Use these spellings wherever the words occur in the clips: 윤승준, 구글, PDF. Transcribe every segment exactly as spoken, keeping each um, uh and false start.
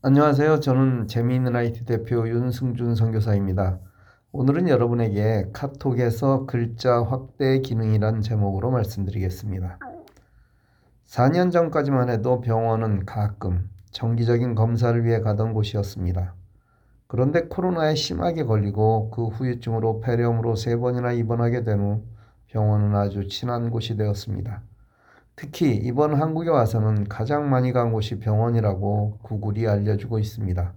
안녕하세요. 저는 재미있는 아이티 대표 윤승준 선교사입니다. 오늘은 여러분에게 카톡에서 글자 확대 기능이란 제목으로 말씀드리겠습니다. 사 년 전까지만 해도 병원은 가끔 정기적인 검사를 위해 가던 곳이었습니다. 그런데 코로나에 심하게 걸리고 그 후유증으로 폐렴으로 세 번이나 입원하게 된 후 병원은 아주 친한 곳이 되었습니다. 특히 이번 한국에 와서는 가장 많이 간 곳이 병원이라고 구글이 알려주고 있습니다.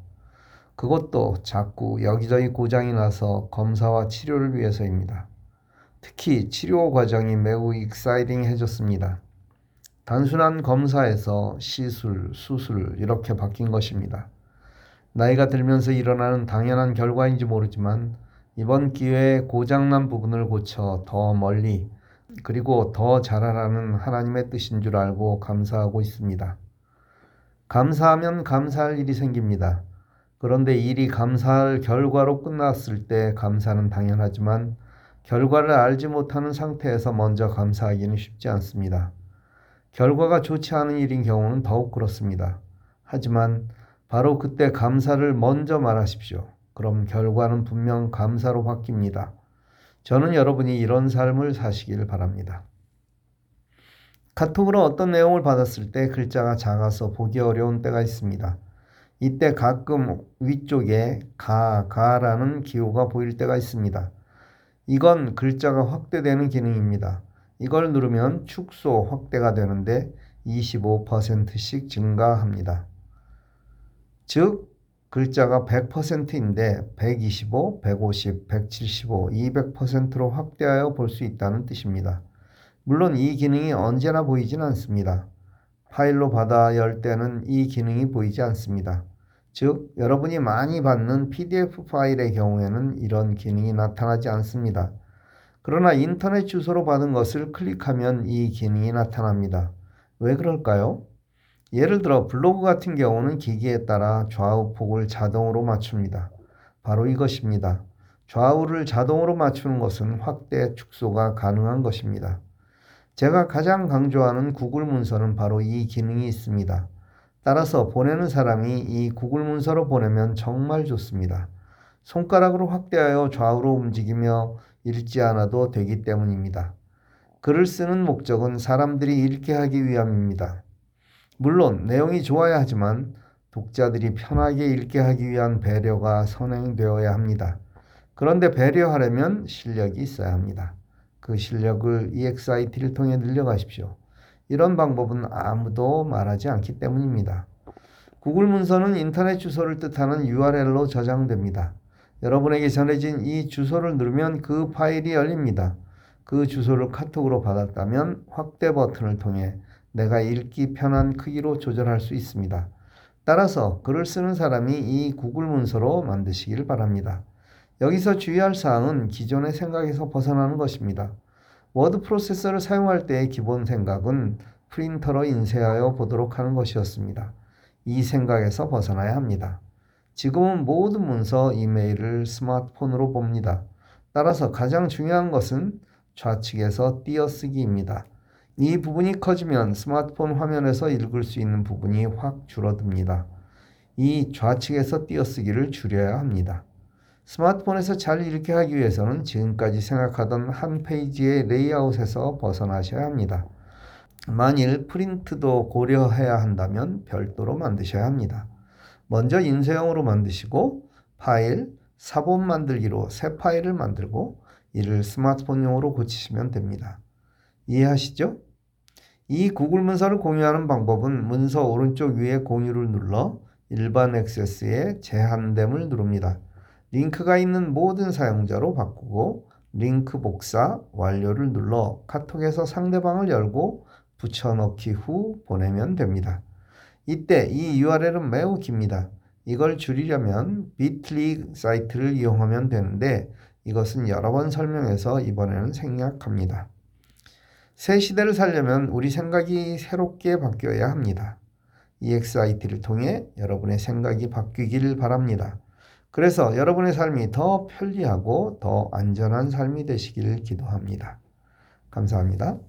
그것도 자꾸 여기저기 고장이 나서 검사와 치료를 위해서입니다. 특히 치료 과정이 매우 익사이팅해졌습니다. 단순한 검사에서 시술, 수술 이렇게 바뀐 것입니다. 나이가 들면서 일어나는 당연한 결과인지 모르지만 이번 기회에 고장난 부분을 고쳐 더 멀리 그리고 더 잘하라는 하나님의 뜻인 줄 알고 감사하고 있습니다. 감사하면 감사할 일이 생깁니다. 그런데 일이 감사할 결과로 끝났을 때 감사는 당연하지만 결과를 알지 못하는 상태에서 먼저 감사하기는 쉽지 않습니다. 결과가 좋지 않은 일인 경우는 더욱 그렇습니다. 하지만 바로 그때 감사를 먼저 말하십시오. 그럼 결과는 분명 감사로 바뀝니다. 저는 여러분이 이런 삶을 사시길 바랍니다. 카톡으로 어떤 내용을 받았을 때 글자가 작아서 보기 어려운 때가 있습니다. 이때 가끔 위쪽에 가, 가라는 기호가 보일 때가 있습니다. 이건 글자가 확대되는 기능입니다. 이걸 누르면 축소 확대가 되는데 이십오 퍼센트씩 증가합니다. 즉 글자가 백 퍼센트인데 백이십오, 백오십, 백칠십오, 이백 퍼센트로 확대하여 볼 수 있다는 뜻입니다. 물론 이 기능이 언제나 보이진 않습니다. 파일로 받아 열 때는 이 기능이 보이지 않습니다. 즉 여러분이 많이 받는 피디에프 파일의 경우에는 이런 기능이 나타나지 않습니다. 그러나 인터넷 주소로 받은 것을 클릭하면 이 기능이 나타납니다. 왜 그럴까요? 예를 들어 블로그 같은 경우는 기기에 따라 좌우 폭을 자동으로 맞춥니다. 바로 이것입니다. 좌우를 자동으로 맞추는 것은 확대, 축소가 가능한 것입니다. 제가 가장 강조하는 구글 문서는 바로 이 기능이 있습니다. 따라서 보내는 사람이 이 구글 문서로 보내면 정말 좋습니다. 손가락으로 확대하여 좌우로 움직이며 읽지 않아도 되기 때문입니다. 글을 쓰는 목적은 사람들이 읽게 하기 위함입니다. 물론 내용이 좋아야 하지만 독자들이 편하게 읽게 하기 위한 배려가 선행되어야 합니다. 그런데 배려하려면 실력이 있어야 합니다. 그 실력을 이엑스아이티를 통해 늘려가십시오. 이런 방법은 아무도 말하지 않기 때문입니다. 구글 문서는 인터넷 주소를 뜻하는 유알엘로 저장됩니다. 여러분에게 전해진 이 주소를 누르면 그 파일이 열립니다. 그 주소를 카톡으로 받았다면 확대 버튼을 통해 내가 읽기 편한 크기로 조절할 수 있습니다. 따라서 글을 쓰는 사람이 이 구글 문서로 만드시길 바랍니다. 여기서 주의할 사항은 기존의 생각에서 벗어나는 것입니다. 워드 프로세서를 사용할 때의 기본 생각은 프린터로 인쇄하여 보도록 하는 것이었습니다. 이 생각에서 벗어나야 합니다. 지금은 모든 문서, 이메일을 스마트폰으로 봅니다. 따라서 가장 중요한 것은 좌측에서 띄어쓰기입니다. 이 부분이 커지면 스마트폰 화면에서 읽을 수 있는 부분이 확 줄어듭니다. 이 좌측에서 띄어쓰기를 줄여야 합니다. 스마트폰에서 잘 읽게 하기 위해서는 지금까지 생각하던 한 페이지의 레이아웃에서 벗어나셔야 합니다. 만일 프린트도 고려해야 한다면 별도로 만드셔야 합니다. 먼저 인쇄형으로 만드시고 파일, 사본 만들기로 새 파일을 만들고 이를 스마트폰용으로 고치시면 됩니다. 이해하시죠? 이 구글 문서를 공유하는 방법은 문서 오른쪽 위에 공유를 눌러 일반 액세스에 제한됨을 누릅니다. 링크가 있는 모든 사용자로 바꾸고 링크 복사 완료를 눌러 카톡에서 상대방을 열고 붙여넣기 후 보내면 됩니다. 이때 이 유알엘은 매우 깁니다. 이걸 줄이려면 bit.ly 사이트를 이용하면 되는데 이것은 여러 번 설명해서 이번에는 생략합니다. 새 시대를 살려면 우리 생각이 새롭게 바뀌어야 합니다. 이엑스아이티를 통해 여러분의 생각이 바뀌길 바랍니다. 그래서 여러분의 삶이 더 편리하고 더 안전한 삶이 되시길 기도합니다. 감사합니다.